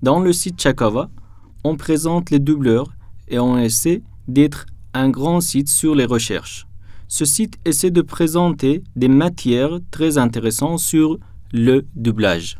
Dans le site Chakova, on présente les doubleurs et on essaie d'être un grand site sur les recherches. Ce site essaie de présenter des matières très intéressantes sur le doublage.